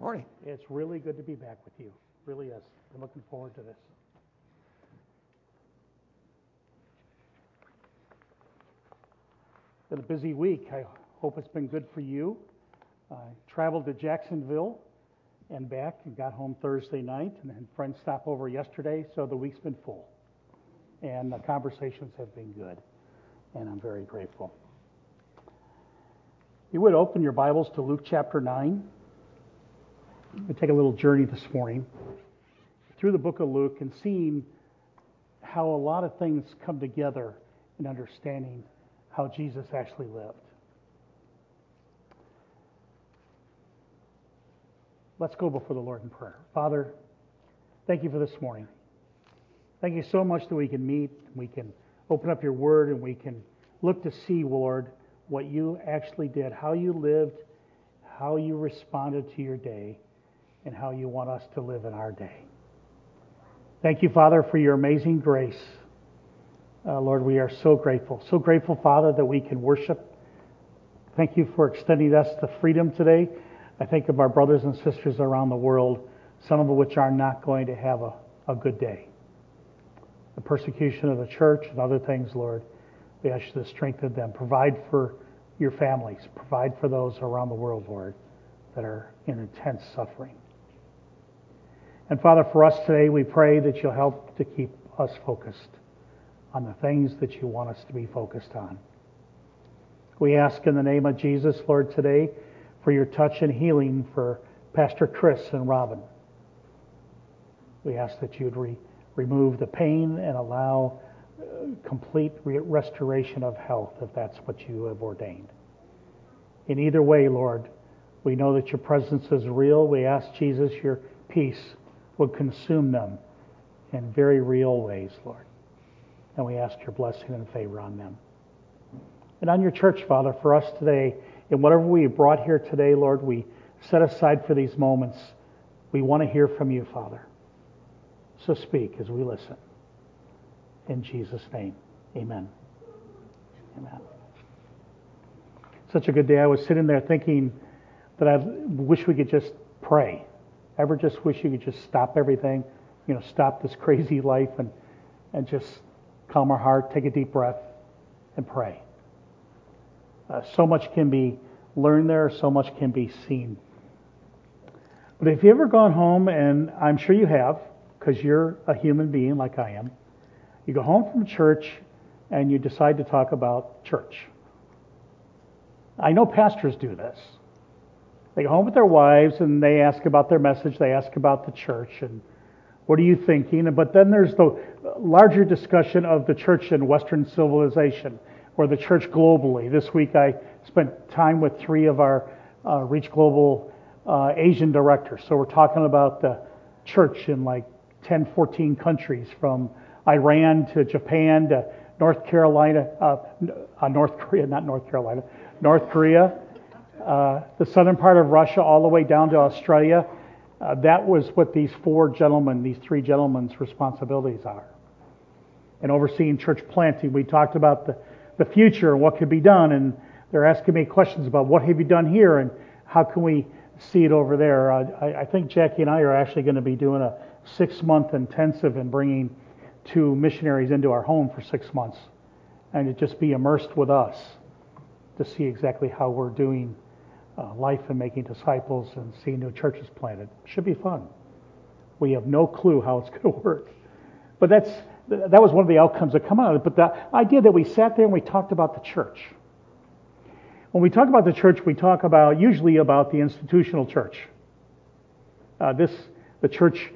Morning. It's really good to be back with you. Really is. I'm looking forward to this. Been a busy week. I hope it's been good for you. I traveled to Jacksonville and back and got home Thursday night, and then friends stopped over yesterday, so the week's been full. And the conversations have been good, and I'm very grateful. You would open your Bibles to Luke chapter 9. We take a little journey this morning through the book of Luke and seeing how a lot of things come together in understanding how Jesus actually lived. Let's go before the Lord in prayer. Father, thank you for this morning. Thank you so much that we can meet, we can open up your word, and we can look to see, Lord, what you actually did, how you lived, how you responded to your day, and how you want us to live in our day. Thank you, Father, for your amazing grace. Lord, we are so grateful. So grateful, Father, that we can worship. Thank you for extending us the freedom today. I think of our brothers and sisters around the world, some of which are not going to have a good day. The persecution of the church and other things, Lord, we ask you to strengthen them. Provide for your families. Provide for those around the world, Lord, that are in intense suffering. And Father, for us today, we pray that you'll help to keep us focused on the things that you want us to be focused on. We ask in the name of Jesus, Lord, today, for your touch and healing for Pastor Chris and Robin. We ask that you'd remove the pain and allow complete restoration of health, if that's what you have ordained. In either way, Lord, we know that your presence is real. We ask, Jesus, your peace would consume them in very real ways, Lord. And we ask your blessing and favor on them. And on your church, Father, for us today, and whatever we brought here today, Lord, we set aside for these moments. We want to hear from you, Father. So speak as we listen. In Jesus' name, amen. Amen. Such a good day. I was sitting there thinking that I wish we could just pray. Ever just wish you could just stop everything, stop this crazy life and just calm our heart, take a deep breath, and pray. So much can be learned there, so much can be seen. But if you've ever gone home, and I'm sure you have, because you're a human being like I am, you go home from church and you decide to talk about church. I know pastors do this. They go home with their wives and they ask about their message, they ask about the church, and what are you thinking? But then there's the larger discussion of the church in Western civilization, or the church globally. This week I spent time with three of our Reach Global Asian directors. So we're talking about the church in like 10, 14 countries, from Iran to Japan to North Korea, the southern part of Russia, all the way down to Australia. That was what these three gentlemen's responsibilities are. And overseeing church planting, we talked about the future and what could be done, and they're asking me questions about what have you done here and how can we see it over there. I think Jackie and I are actually going to be doing a 6-month intensive and bringing 2 missionaries into our home for 6 months, and to just be immersed with us to see exactly how we're doing life and making disciples and seeing new churches planted. Should be fun. We have no clue how it's going to work, but that was one of the outcomes that come out of it. But the idea that we sat there and we talked about the church. When we talk about the church, we talk about usually about the institutional church. The church,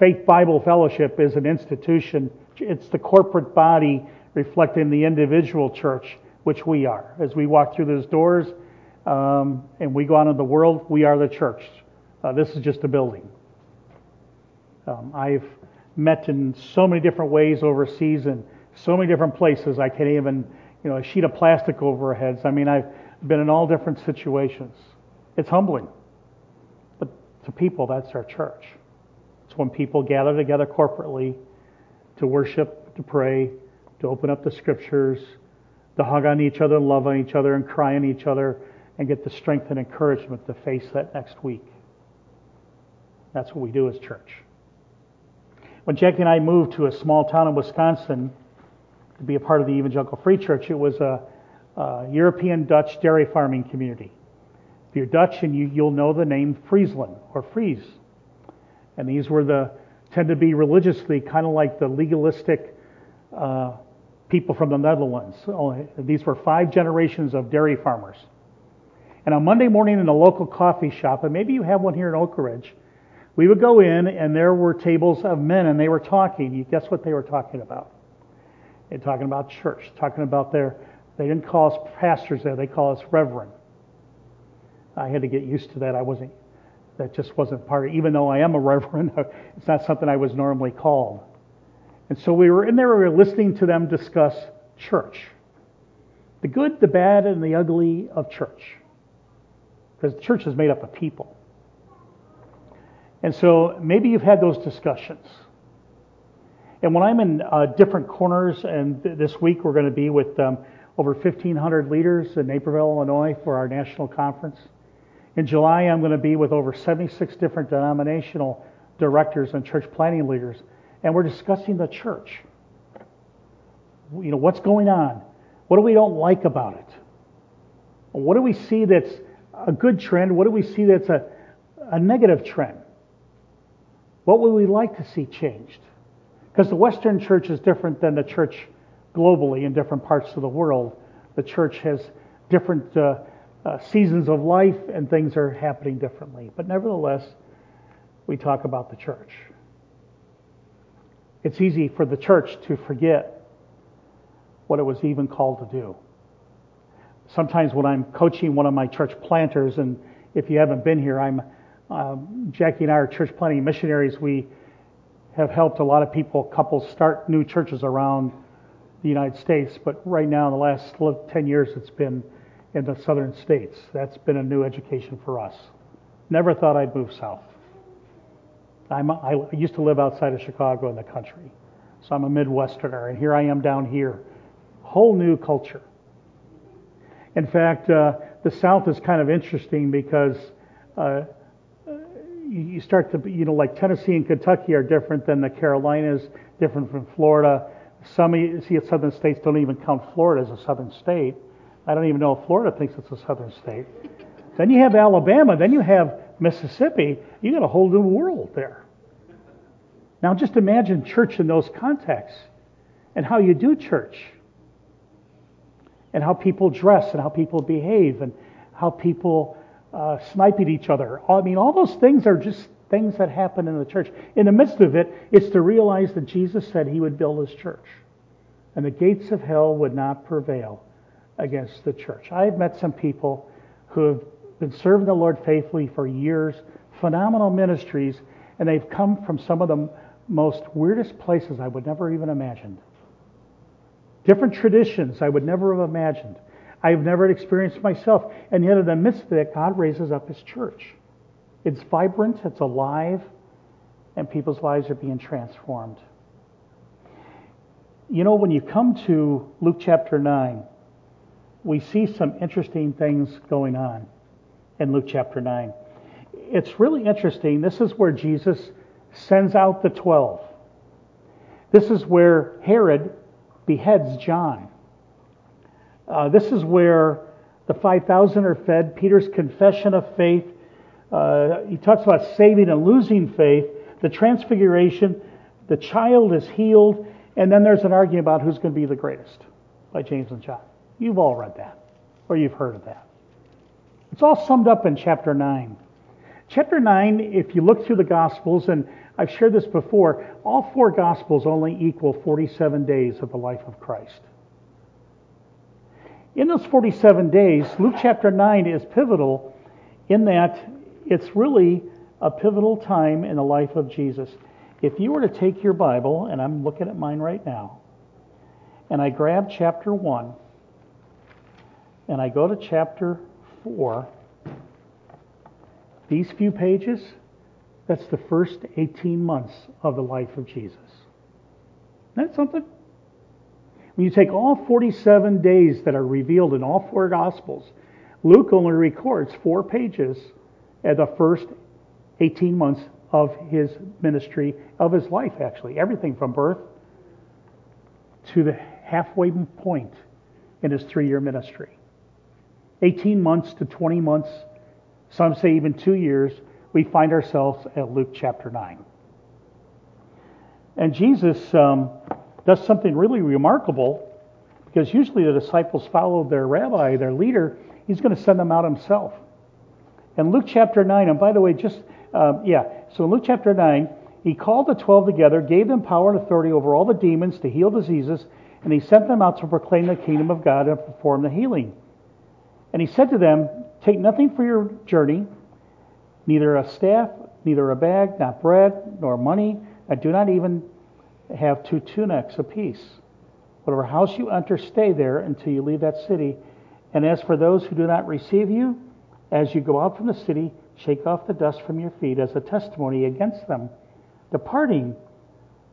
Faith Bible Fellowship, is an institution. It's the corporate body reflecting the individual church, which we are. As we walk through those doors and we go out into the world, we are the church. This is just a building. I've met in so many different ways overseas and so many different places. I can't even, a sheet of plastic over our heads. I mean, I've been in all different situations. It's humbling. But to people, that's our church. It's when people gather together corporately to worship, to pray, to open up the scriptures, to hug on each other, love on each other, and cry on each other, and get the strength and encouragement to face that next week. That's what we do as church. When Jackie and I moved to a small town in Wisconsin to be a part of the Evangelical Free Church, it was a European Dutch dairy farming community. If you're Dutch, and you'll know the name Friesland or Fries. And these were tend to be religiously kind of like the legalistic people from the Netherlands. These were 5 generations of dairy farmers. And on Monday morning in a local coffee shop, and maybe you have one here in Oak Ridge, we would go in and there were tables of men and they were talking. You guess what they were talking about? They're talking about church, talking about they didn't call us pastors there, they call us reverend. I had to get used to that. That just wasn't part of it. Even though I am a reverend, it's not something I was normally called. And so we were in there, we were listening to them discuss church. The good, the bad, and the ugly of church. Because the church is made up of people. And so maybe you've had those discussions. And when I'm in different corners, and this week we're going to be with over 1,500 leaders in Naperville, Illinois for our national conference. In July, I'm going to be with over 76 different denominational directors and church planning leaders, and we're discussing the church. You know, what's going on? What do we don't like about it? What do we see that's a good trend? What do we see that's a negative trend? What would we like to see changed? Because the Western church is different than the church globally in different parts of the world. The church has different seasons of life, and things are happening differently. But nevertheless, we talk about the church. It's easy for the church to forget what it was even called to do. Sometimes when I'm coaching one of my church planters, and if you haven't been here, Jackie and I are church planting missionaries. We have helped a lot of couples start new churches around the United States, but right now in the last 10 years it's been in the southern states. That's been a new education for us. Never thought I'd move south. I used to live outside of Chicago in the country, so I'm a Midwesterner, and here I am down here. Whole new culture. In fact, the South is kind of interesting because you start to, like Tennessee and Kentucky are different than the Carolinas, different from Florida. Southern states don't even count Florida as a southern state. I don't even know if Florida thinks it's a southern state. Then you have Alabama. Then you have Mississippi. You got a whole new world there. Now just imagine church in those contexts and how you do church and how people dress and how people behave and how people snipe at each other. I mean, all those things are just things that happen in the church. In the midst of it, it's to realize that Jesus said he would build his church and the gates of hell would not prevail against the church. I've met some people who have been serving the Lord faithfully for years, phenomenal ministries, and they've come from some of the most weirdest places I would never even imagined. Different traditions I would never have imagined. I've never experienced myself. And yet in the midst of that, God raises up his church. It's vibrant, it's alive, and people's lives are being transformed. You know, when you come to Luke chapter 9, we see some interesting things going on in Luke chapter 9. It's really interesting. This is where Jesus sends out the 12. This is where Herod beheads John. This is where the 5,000 are fed. Peter's confession of faith. He talks about saving and losing faith. The transfiguration. The child is healed. And then there's an argument about who's going to be the greatest by James and John. You've all read that, or you've heard of that. It's all summed up in chapter 9. Chapter 9, if you look through the Gospels, and I've shared this before, all 4 Gospels only equal 47 days of the life of Christ. In those 47 days, Luke chapter 9 is pivotal in that it's really a pivotal time in the life of Jesus. If you were to take your Bible, and I'm looking at mine right now, and I grab chapter 1, and I go to chapter 4, these few pages, that's the first 18 months of the life of Jesus. Isn't that something? When you take all 47 days that are revealed in all 4 Gospels, Luke only records 4 pages at the first 18 months of his ministry, of his life actually. Everything from birth to the halfway point in his 3-year ministry. 18 months to 20 months, some say even 2 years, we find ourselves at Luke chapter 9. And Jesus does something really remarkable, because usually the disciples follow their rabbi, their leader. He's going to send them out himself. In Luke chapter 9, and by the way, so in Luke chapter 9, he called the 12 together, gave them power and authority over all the demons to heal diseases, and he sent them out to proclaim the kingdom of God and perform the healing. And he said to them, take nothing for your journey, neither a staff, neither a bag, not bread, nor money, and do not even have 2 tunics apiece. Whatever house you enter, stay there until you leave that city. And as for those who do not receive you, as you go out from the city, shake off the dust from your feet as a testimony against them. Departing,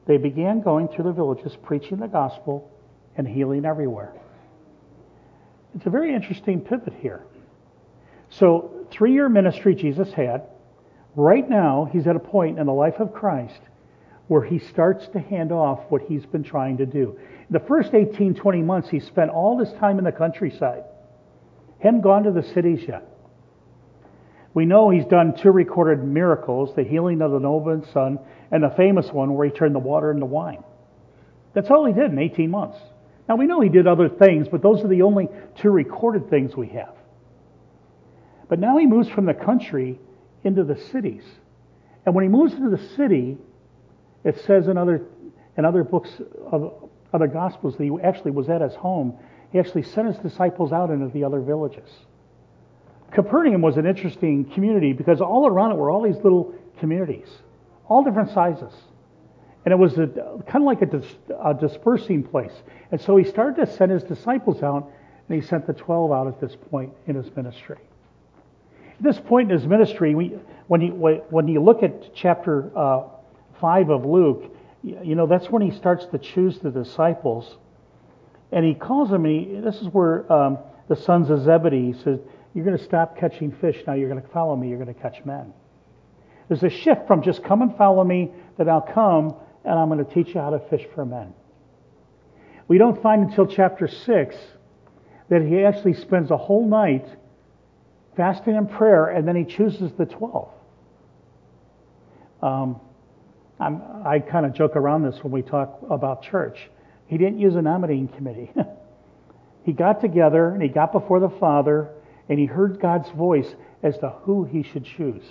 they began going through the villages, preaching the gospel and healing everywhere. It's a very interesting pivot here. So, 3-year ministry Jesus had. Right now, he's at a point in the life of Christ where he starts to hand off what he's been trying to do. The first 18, 20 months, he spent all this time in the countryside. Hadn't gone to the cities yet. We know he's done 2 recorded miracles, the healing of the nobleman's son, and the famous one where he turned the water into wine. That's all he did in 18 months. Now, we know he did other things, but those are the only 2 recorded things we have. But now he moves from the country into the cities. And when he moves into the city, it says in other books of other Gospels that he actually was at his home. He actually sent his disciples out into the other villages. Capernaum was an interesting community because all around it were all these little communities, all different sizes. And it was kind of like a dispersing place. And so he started to send his disciples out, and he sent the 12 out at this point in his ministry. At this point in his ministry, when you look at chapter 5 of Luke, you know, that's when he starts to choose the disciples. And he calls them, this is where the sons of Zebedee, he says, you're going to stop catching fish. Now you're going to follow me. You're going to catch men. There's a shift from just come and follow me, that I'll come and I'm going to teach you how to fish for men. We don't find until chapter 6 that he actually spends a whole night fasting and prayer, and then he chooses the 12. I kind of joke around this when we talk about church. He didn't use a nominating committee. He got together and he got before the Father, and he heard God's voice as to who he should choose.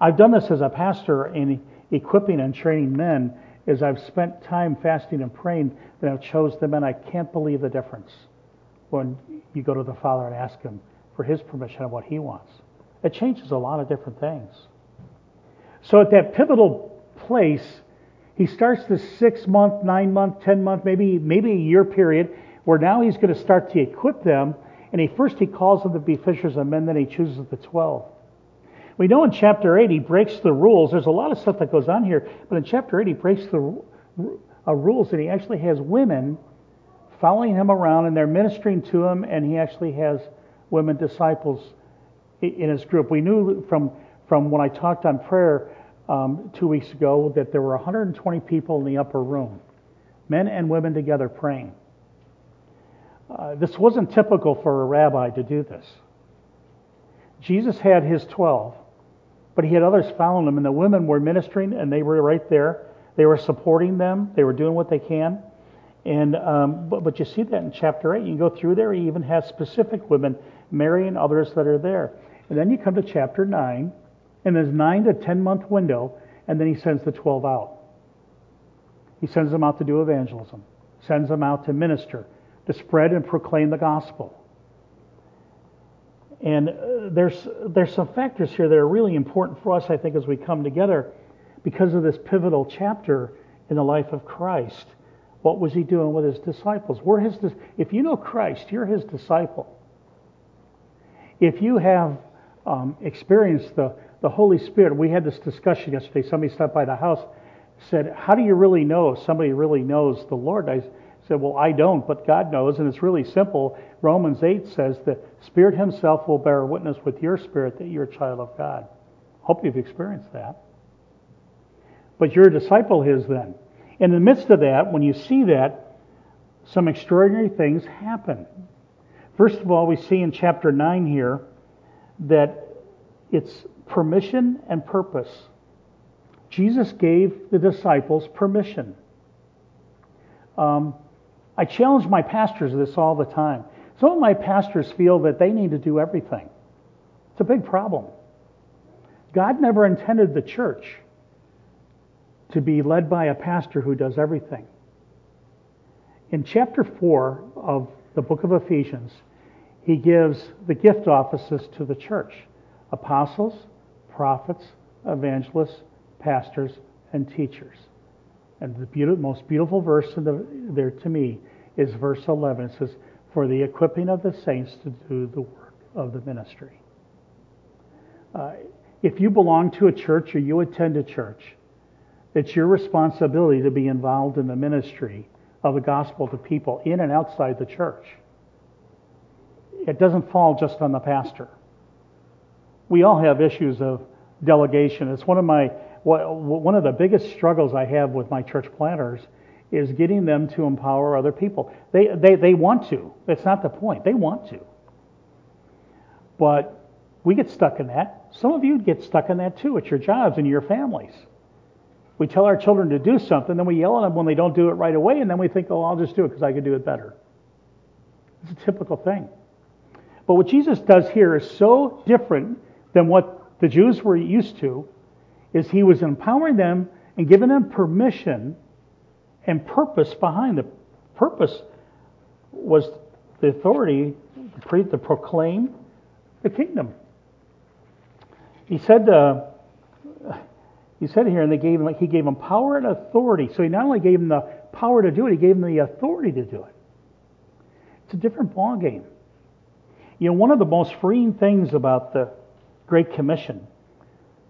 I've done this as a pastor in equipping and training men. As I've spent time fasting and praying, then I've chosen the men. I can't believe the difference when you go to the Father and ask him for his permission on what he wants. It changes a lot of different things. So at that pivotal place, he starts this 6-month, 9-month, 10-month, maybe a year period where now he's going to start to equip them. And he calls them to be fishers of men, then he chooses the 12. We know in chapter 8 he breaks the rules. There's a lot of stuff that goes on here, but in chapter 8 he breaks the rules, and he actually has women following him around, and they're ministering to him, and he actually has women disciples in his group. We knew from when I talked on prayer 2 weeks ago that there were 120 people in the upper room, men and women together praying. This wasn't typical for a rabbi to do this. Jesus had his 12, but he had others following him, and the women were ministering, and they were right there. They were supporting them. They were doing what they can. And but you see that in chapter 8. You can go through there. He even has specific women, Mary and others that are there. And then you come to chapter 9, and there's 9 to 10-month window, and then he sends the 12 out. He sends them out to do evangelism. Sends them out to minister, to spread and proclaim the gospel. And there's some factors here that are really important for us, I think, as we come together because of this pivotal chapter in the life of Christ. What was he doing with his disciples? If you know Christ, you're his disciple. If you have experienced the Holy Spirit, we had this discussion yesterday. Somebody stopped by the house, said, how do you really know if somebody really knows the Lord? I said, well, I don't, but God knows, and it's really simple. Romans 8 says the Spirit himself will bear witness with your spirit that you're a child of God. Hope you've experienced that. But you're a disciple of his then. In the midst of that, when you see that, some extraordinary things happen. First of all, we see in chapter 9 here that it's permission and purpose. Jesus gave the disciples permission. I challenge my pastors this all the time. Some of my pastors feel that they need to do everything. It's a big problem. God never intended the church to be led by a pastor who does everything. In chapter 4 of the book of Ephesians, he gives the gift offices to the church: apostles, prophets, evangelists, pastors, and teachers. And the most beautiful verse there to me is verse 11. It says, "For the equipping of the saints to do the work of the ministry." If you belong to a church or you attend a church, it's your responsibility to be involved in the ministry of the gospel to people in and outside the church. It doesn't fall just on the pastor. We all have issues of delegation. It's one of the biggest struggles I have with my church planners is getting them to empower other people. They want to. That's not the point. They want to. But we get stuck in that. Some of you get stuck in that too at your jobs and your families. We tell our children to do something, then we yell at them when they don't do it right away, and then we think, oh, I'll just do it because I can do it better. It's a typical thing. But what Jesus does here is so different than what the Jews were used to, is he was empowering them and giving them permission and purpose behind. The purpose was the authority to proclaim the kingdom. He said here, and he gave them power and authority. So he not only gave them the power to do it, he gave them the authority to do it. It's a different ballgame. You know, one of the most freeing things about the Great Commission,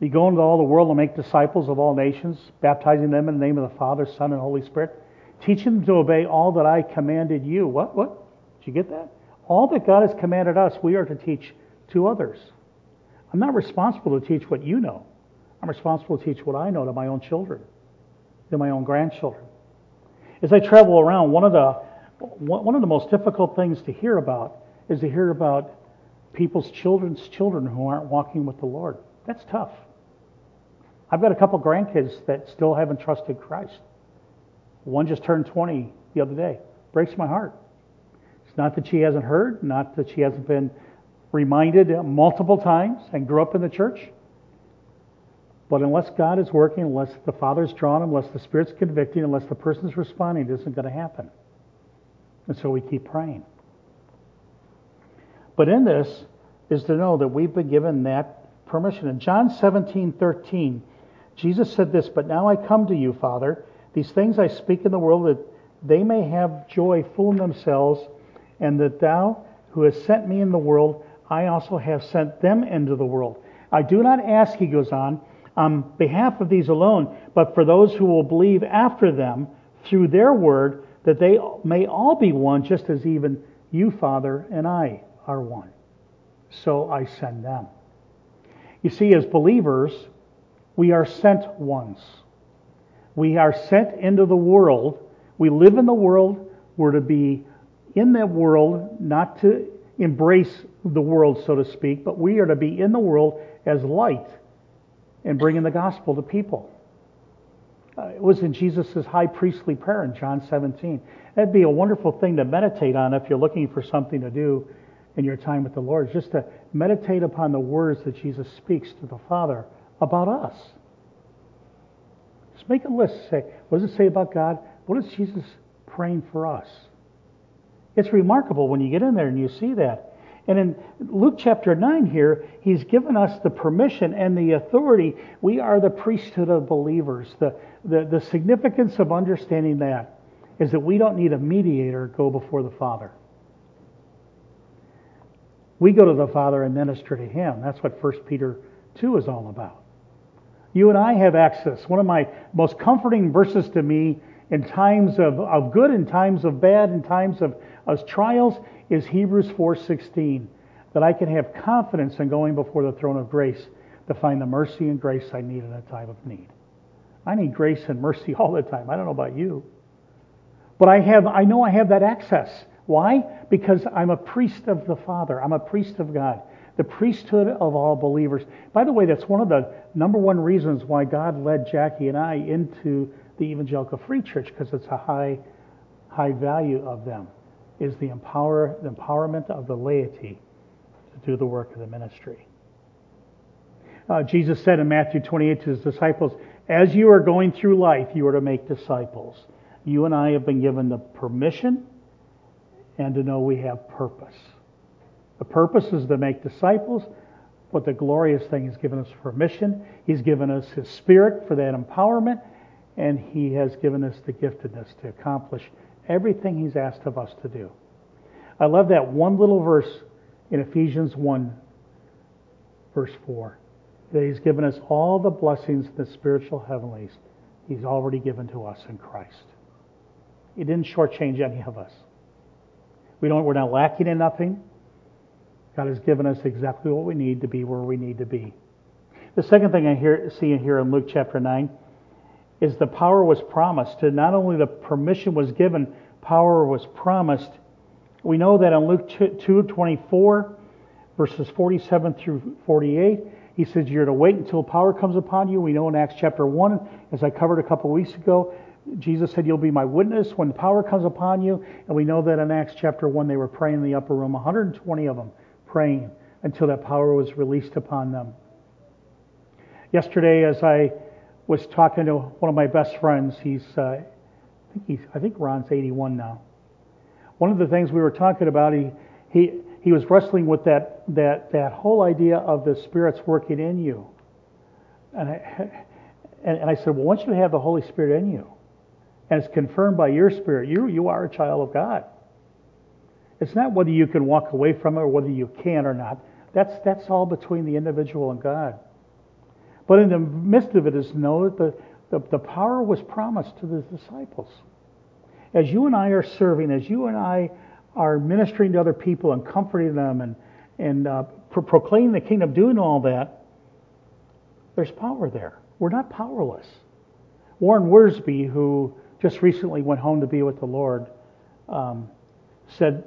you go into all the world and make disciples of all nations, baptizing them in the name of the Father, Son, and Holy Spirit, teaching them to obey all that I commanded you. What? Did you get that? All that God has commanded us, we are to teach to others. I'm not responsible to teach what you know. I'm responsible to teach what I know to my own children, to my own grandchildren. As I travel around, one of the most difficult things to hear about is to hear about people's children's children who aren't walking with the Lord. That's tough. I've got a couple grandkids that still haven't trusted Christ. One just turned 20 the other day. Breaks my heart. It's not that she hasn't heard, not that she hasn't been reminded multiple times and grew up in the church. But unless God is working, unless the Father's drawn, unless the Spirit's convicting, unless the person's responding, it isn't going to happen. And so we keep praying. But in this is to know that we've been given that permission. In John 17:13, Jesus said this, "But now I come to you, Father. These things I speak in the world, that they may have joy full in themselves, and that thou who hast sent me in the world, I also have sent them into the world. I do not ask," he goes on behalf of these alone, "but for those who will believe after them through their word, that they may all be one, just as even you, Father, and I are one. So I send them." You see, as believers, we are sent ones. We are sent into the world. We live in the world. We're to be in that world, not to embrace the world, so to speak, but we are to be in the world as light and bringing the gospel to people. It was in Jesus' high priestly prayer in John 17. That'd be a wonderful thing to meditate on if you're looking for something to do in your time with the Lord, just to meditate upon the words that Jesus speaks to the Father about us. Just make a list. Say, what does it say about God? What is Jesus praying for us? It's remarkable when you get in there and you see that. And in Luke chapter 9 here, he's given us the permission and the authority. We are the priesthood of believers. The significance of understanding that is that we don't need a mediator go before the Father. We go to the Father and minister to him. That's what 1 Peter 2 is all about. You and I have access. One of my most comforting verses to me in times of good, in times of bad, in times of trials, is Hebrews 4:16, that I can have confidence in going before the throne of grace to find the mercy and grace I need in a time of need. I need grace and mercy all the time. I don't know about you. But I know I have that access. Why? Because I'm a priest of the Father. I'm a priest of God. The priesthood of all believers. By the way, that's one of the number one reasons why God led Jackie and I into the Evangelical Free Church, because it's a high value of them, is the empowerment of the laity to do the work of the ministry. Jesus said in Matthew 28 to his disciples, as you are going through life, you are to make disciples. You and I have been given the permission and to know we have purpose. The purpose is to make disciples, but the glorious thing is given us permission. He's given us His Spirit for that empowerment, and He has given us the giftedness to accomplish everything He's asked of us to do. I love that one little verse in Ephesians 1, verse 4, that He's given us all the blessings in the spiritual heavenlies He's already given to us in Christ. He didn't shortchange any of us. We're not lacking in nothing. God has given us exactly what we need to be where we need to be. The second thing I see here in Luke chapter 9 is the power was promised. And not only the permission was given, power was promised. We know that in Luke 2:24, verses 47 through 48, He says, you're to wait until power comes upon you. We know in Acts chapter 1, as I covered a couple weeks ago, Jesus said, you'll be my witness when power comes upon you. And we know that in Acts chapter 1, they were praying in the upper room, 120 of them praying until that power was released upon them. Yesterday, as I was talking to one of my best friends, I think Ron's 81 now. One of the things we were talking about, he was wrestling with that whole idea of the Spirit's working in you. And I said, well, once you have the Holy Spirit in you, and it's confirmed by your spirit, you are a child of God. It's not whether you can walk away from it or whether you can or not. That's all between the individual and God. But in the midst of it is to know that the power was promised to the disciples. As you and I are serving, as you and I are ministering to other people and comforting them and proclaiming the kingdom, doing all that, there's power there. We're not powerless. Warren Wiersbe, who just recently went home to be with the Lord, said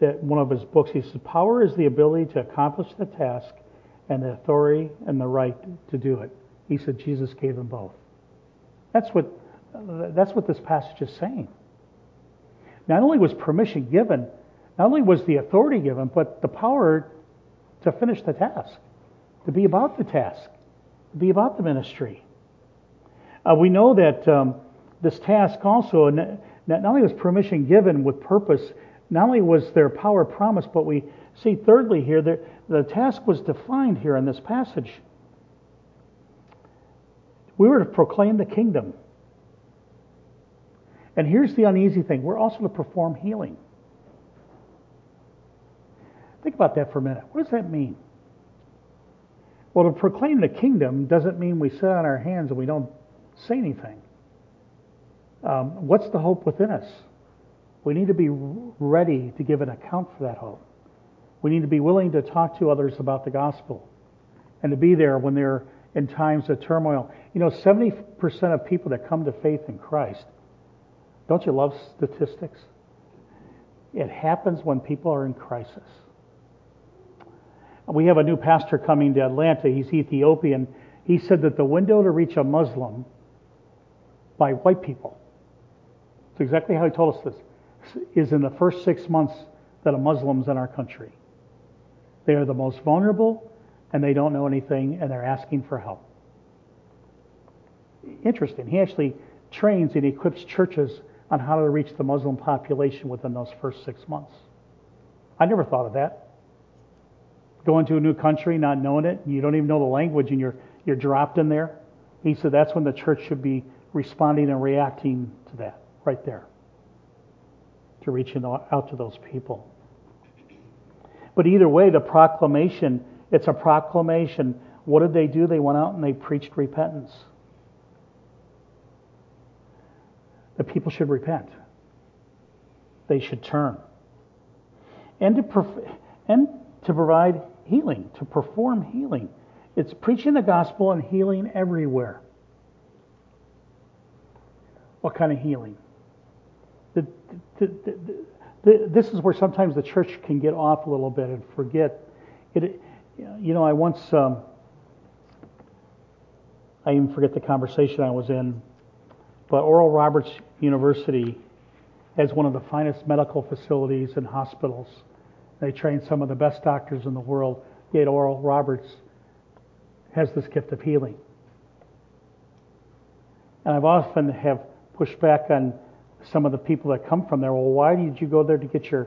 that one of his books, he said, power is the ability to accomplish the task and the authority and the right to do it. He said Jesus gave them both. That's what this passage is saying. Not only was permission given, not only was the authority given, but the power to finish the task, to be about the task, to be about the ministry. We know that this task also, not only was permission given with purpose, not only was there power promised, but we see thirdly here that the task was defined here in this passage. We were to proclaim the kingdom. And here's the uneasy thing. We're also to perform healing. Think about that for a minute. What does that mean? Well, to proclaim the kingdom doesn't mean we sit on our hands and we don't say anything. What's the hope within us? We need to be ready to give an account for that hope. We need to be willing to talk to others about the gospel and to be there when they're in times of turmoil. 70% of people that come to faith in Christ, don't you love statistics? It happens when people are in crisis. We have a new pastor coming to Atlanta. He's Ethiopian. He said that the window to reach a Muslim by white people, that's exactly how he told us this, is in the first 6 months that a Muslim's in our country. They are the most vulnerable, and they don't know anything, and they're asking for help. Interesting. He actually trains and equips churches on how to reach the Muslim population within those first 6 months. I never thought of that. Going to a new country, not knowing it, and you don't even know the language, and you're dropped in there. He said that's when the church should be responding and reacting to that right there, to reach out to those people. But either way, the proclamation, it's a proclamation. What did they do? They went out and they preached repentance. The people should repent. They should turn. And to provide healing, to perform healing. It's preaching the gospel and healing everywhere. What kind of healing? This is where sometimes the church can get off a little bit and forget. You know, I once, I even forget the conversation I was in, but Oral Roberts University has one of the finest medical facilities and hospitals. They train some of the best doctors in the world, yet Oral Roberts has this gift of healing. And I've often have pushed back on some of the people that come from there. Well, why did you go there to get your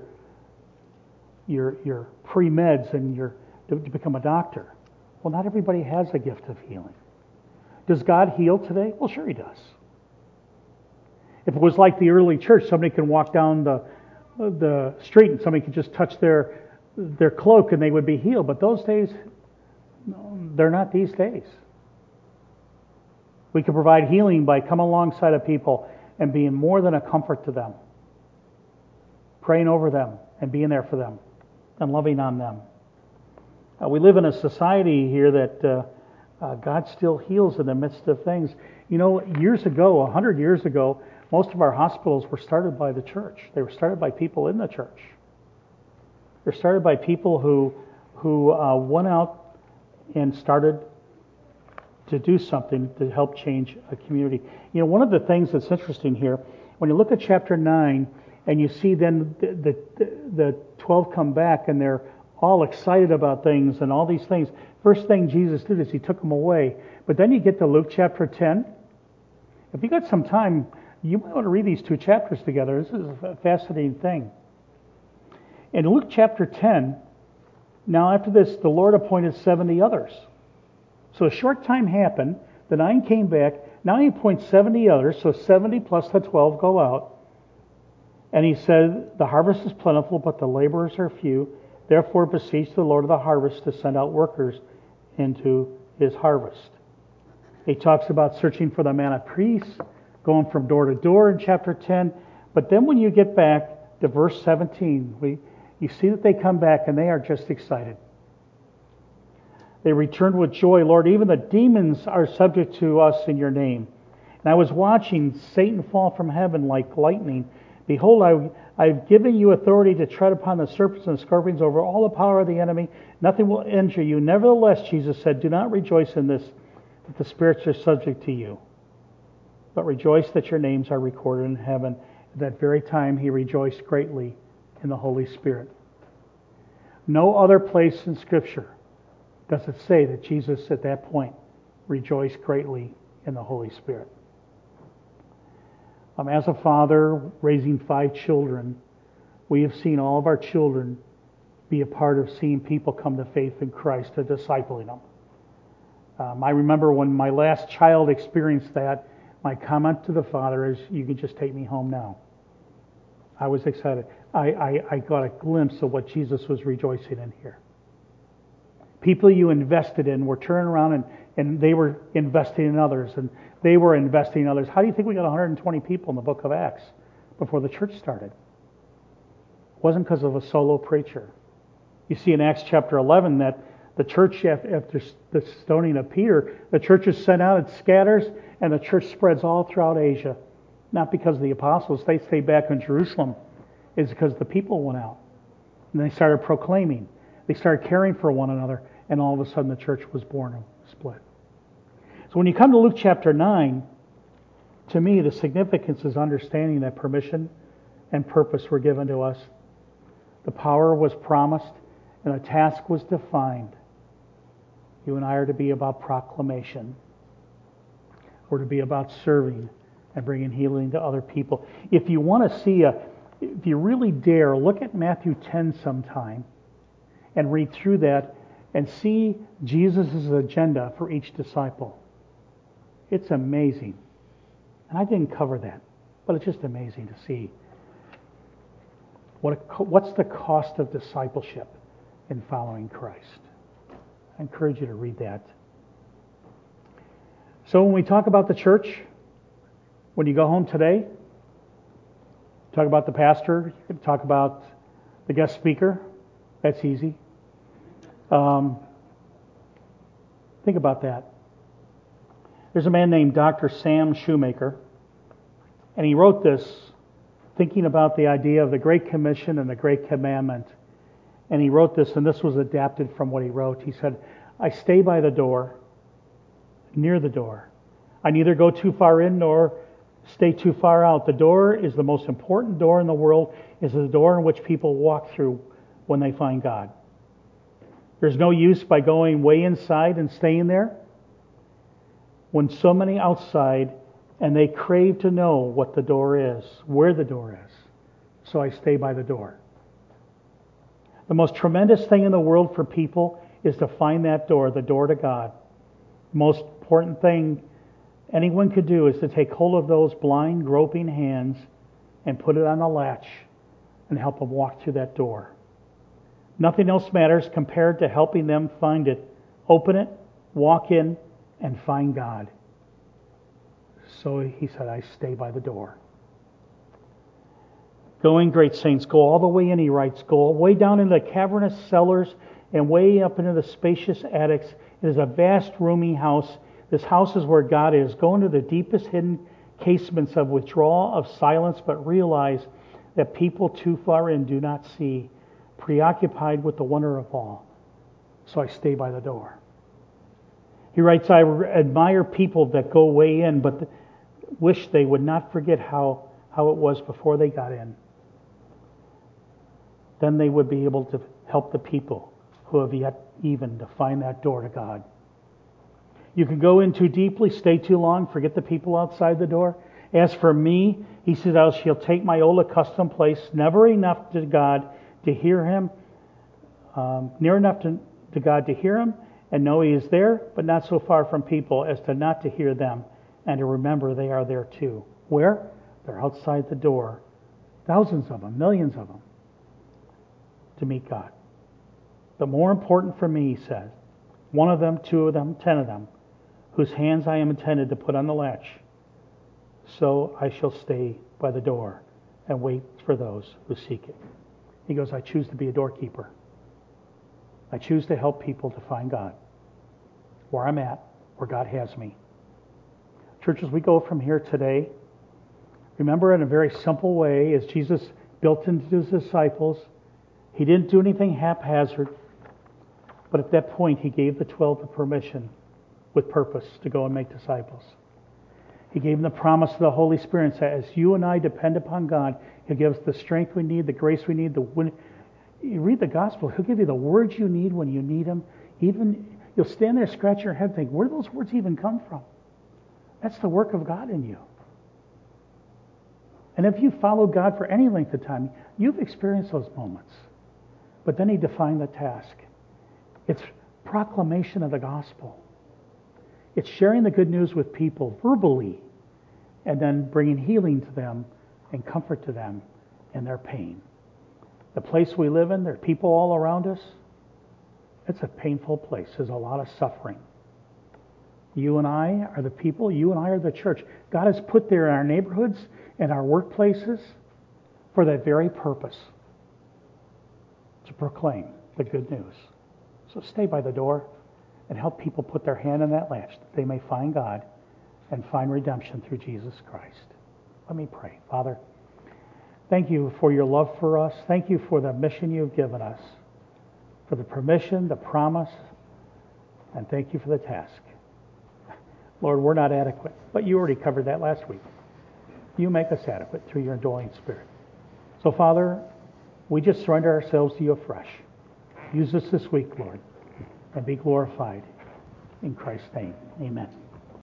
pre-meds and to become a doctor? Well, not everybody has a gift of healing. Does God heal today? Well, sure He does. If it was like the early church, somebody can walk down the street and somebody could just touch their cloak and they would be healed. But those days, no, they're not these days. We can provide healing by coming alongside of people and being more than a comfort to them, praying over them and being there for them and loving on them. We live in a society here that God still heals in the midst of things. You know, years ago, 100 years ago, most of our hospitals were started by the church. They were started by people in the church. They're started by people who went out and started to do something to help change a community. You know, one of the things that's interesting here, when you look at chapter 9 and you see then the 12 come back and they're all excited about things and all these things. First thing Jesus did is He took them away. But then you get to Luke chapter 10. If you got some time, you might want to read these two chapters together. This is a fascinating thing. In Luke chapter 10, now after this, the Lord appointed 70 others. So a short time happened. The 9 came back. Now He appoints 70 others. So 70 plus the 12 go out. And He said, "The harvest is plentiful, but the laborers are few. Therefore beseech the Lord of the harvest to send out workers into His harvest." He talks about searching for the man of peace, going from door to door in chapter 10. But then when you get back to verse 17, you see that they come back and they are just excited. They returned with joy. "Lord, even the demons are subject to us in Your name. And I was watching Satan fall from heaven like lightning. Behold, I've given you authority to tread upon the serpents and scorpions, over all the power of the enemy. Nothing will injure you. Nevertheless," Jesus said, "do not rejoice in this, that the spirits are subject to you, but rejoice that your names are recorded in heaven." At that very time, He rejoiced greatly in the Holy Spirit. No other place in Scripture does it say that Jesus at that point rejoiced greatly in the Holy Spirit. As a father raising 5 children, we have seen all of our children be a part of seeing people come to faith in Christ and discipling them. I remember when my last child experienced that, my comment to the father is, "You can just take me home now." I was excited. I got a glimpse of what Jesus was rejoicing in here. People you invested in were turning around and they were investing in others, and they were investing in others. How do you think we got 120 people in the book of Acts before the church started? It wasn't because of a solo preacher. You see in Acts chapter 11 that the church, after the stoning of Peter, the church is sent out, it scatters, and the church spreads all throughout Asia. Not because of the apostles, they stayed back in Jerusalem. It's because the people went out and they started proclaiming. They started caring for one another, and all of a sudden the church was born and split. So when you come to Luke chapter 9, to me the significance is understanding that permission and purpose were given to us. The power was promised, and the task was defined. You and I are to be about proclamation. We're to be about serving and bringing healing to other people. If you want to see, if you really dare, look at Matthew 10 sometime and read through that and see Jesus' agenda for each disciple. It's amazing. And I didn't cover that, but it's just amazing to see. What's the cost of discipleship in following Christ? I encourage you to read that. So when we talk about the church, when you go home today, talk about the pastor, you can talk about the guest speaker. That's easy. Think about that. There's a man named Dr. Sam Shoemaker, and he wrote this thinking about the idea of the Great Commission and the Great Commandment. And he wrote this, and this was adapted from what he wrote. He said, I stay by the door, near the door. I neither go too far in nor stay too far out. The door is the most important door in the world. It's the door in which people walk through when they find God. There's no use by going way inside and staying there when so many outside and they crave to know what the door is, where the door is. So I stay by the door. The most tremendous thing in the world for people is to find that door, the door to God. The most important thing anyone could do is to take hold of those blind, groping hands and put it on a latch and help them walk through that door. Nothing else matters compared to helping them find it. Open it, walk in, and find God. So he said, I stay by the door. Go in, great saints, go all the way in, he writes. Go way down into the cavernous cellars and way up into the spacious attics. It is a vast, roomy house. This house is where God is. Go into the deepest hidden casements of withdrawal, of silence, but realize that people too far in do not see, preoccupied with the wonder of all. So I stay by the door. He writes, I admire people that go way in, but wish they would not forget how it was before they got in. Then they would be able to help the people who have yet even to find that door to God. You can go in too deeply, stay too long, forget the people outside the door. As for me, he said, I shall take my old accustomed place, never enough to God to hear him, near enough to God to hear him, and know he is there, but not so far from people as to not to hear them, and to remember they are there too. Where? They're outside the door. Thousands of them, millions of them, to meet God. But more important for me, he said, one of them, two of them, 10 of them, whose hands I am intended to put on the latch. So I shall stay by the door and wait for those who seek it. He goes, I choose to be a doorkeeper. I choose to help people to find God. Where I'm at, where God has me. Church, as we go from here today, remember in a very simple way, as Jesus built into his disciples, he didn't do anything haphazard, but at that point he gave the 12 the permission with purpose to go and make disciples. He gave them the promise of the Holy Spirit, that as you and I depend upon God, he'll give us the strength we need, the grace we need. When you read the gospel, he'll give you the words you need when you need them. Even you'll stand there, scratch your head, and think, where do those words even come from? That's the work of God in you. And if you follow God for any length of time, you've experienced those moments. But then he defined the task. It's proclamation of the gospel. It's sharing the good news with people verbally and then bringing healing to them and comfort to them in their pain. The place we live in, there are people all around us. It's a painful place. There's a lot of suffering. You and I are the people. You and I are the church. God has put there in our neighborhoods and our workplaces for that very purpose, to proclaim the good news. So stay by the door and help people put their hand on that latch that they may find God and find redemption through Jesus Christ. Let me pray. Father, thank you for your love for us. Thank you for the mission you've given us, for the permission, the promise, and thank you for the task. Lord, we're not adequate, but you already covered that last week. You make us adequate through your indwelling Spirit. So, Father, we just surrender ourselves to you afresh. Use us this week, Lord, and be glorified in Christ's name. Amen.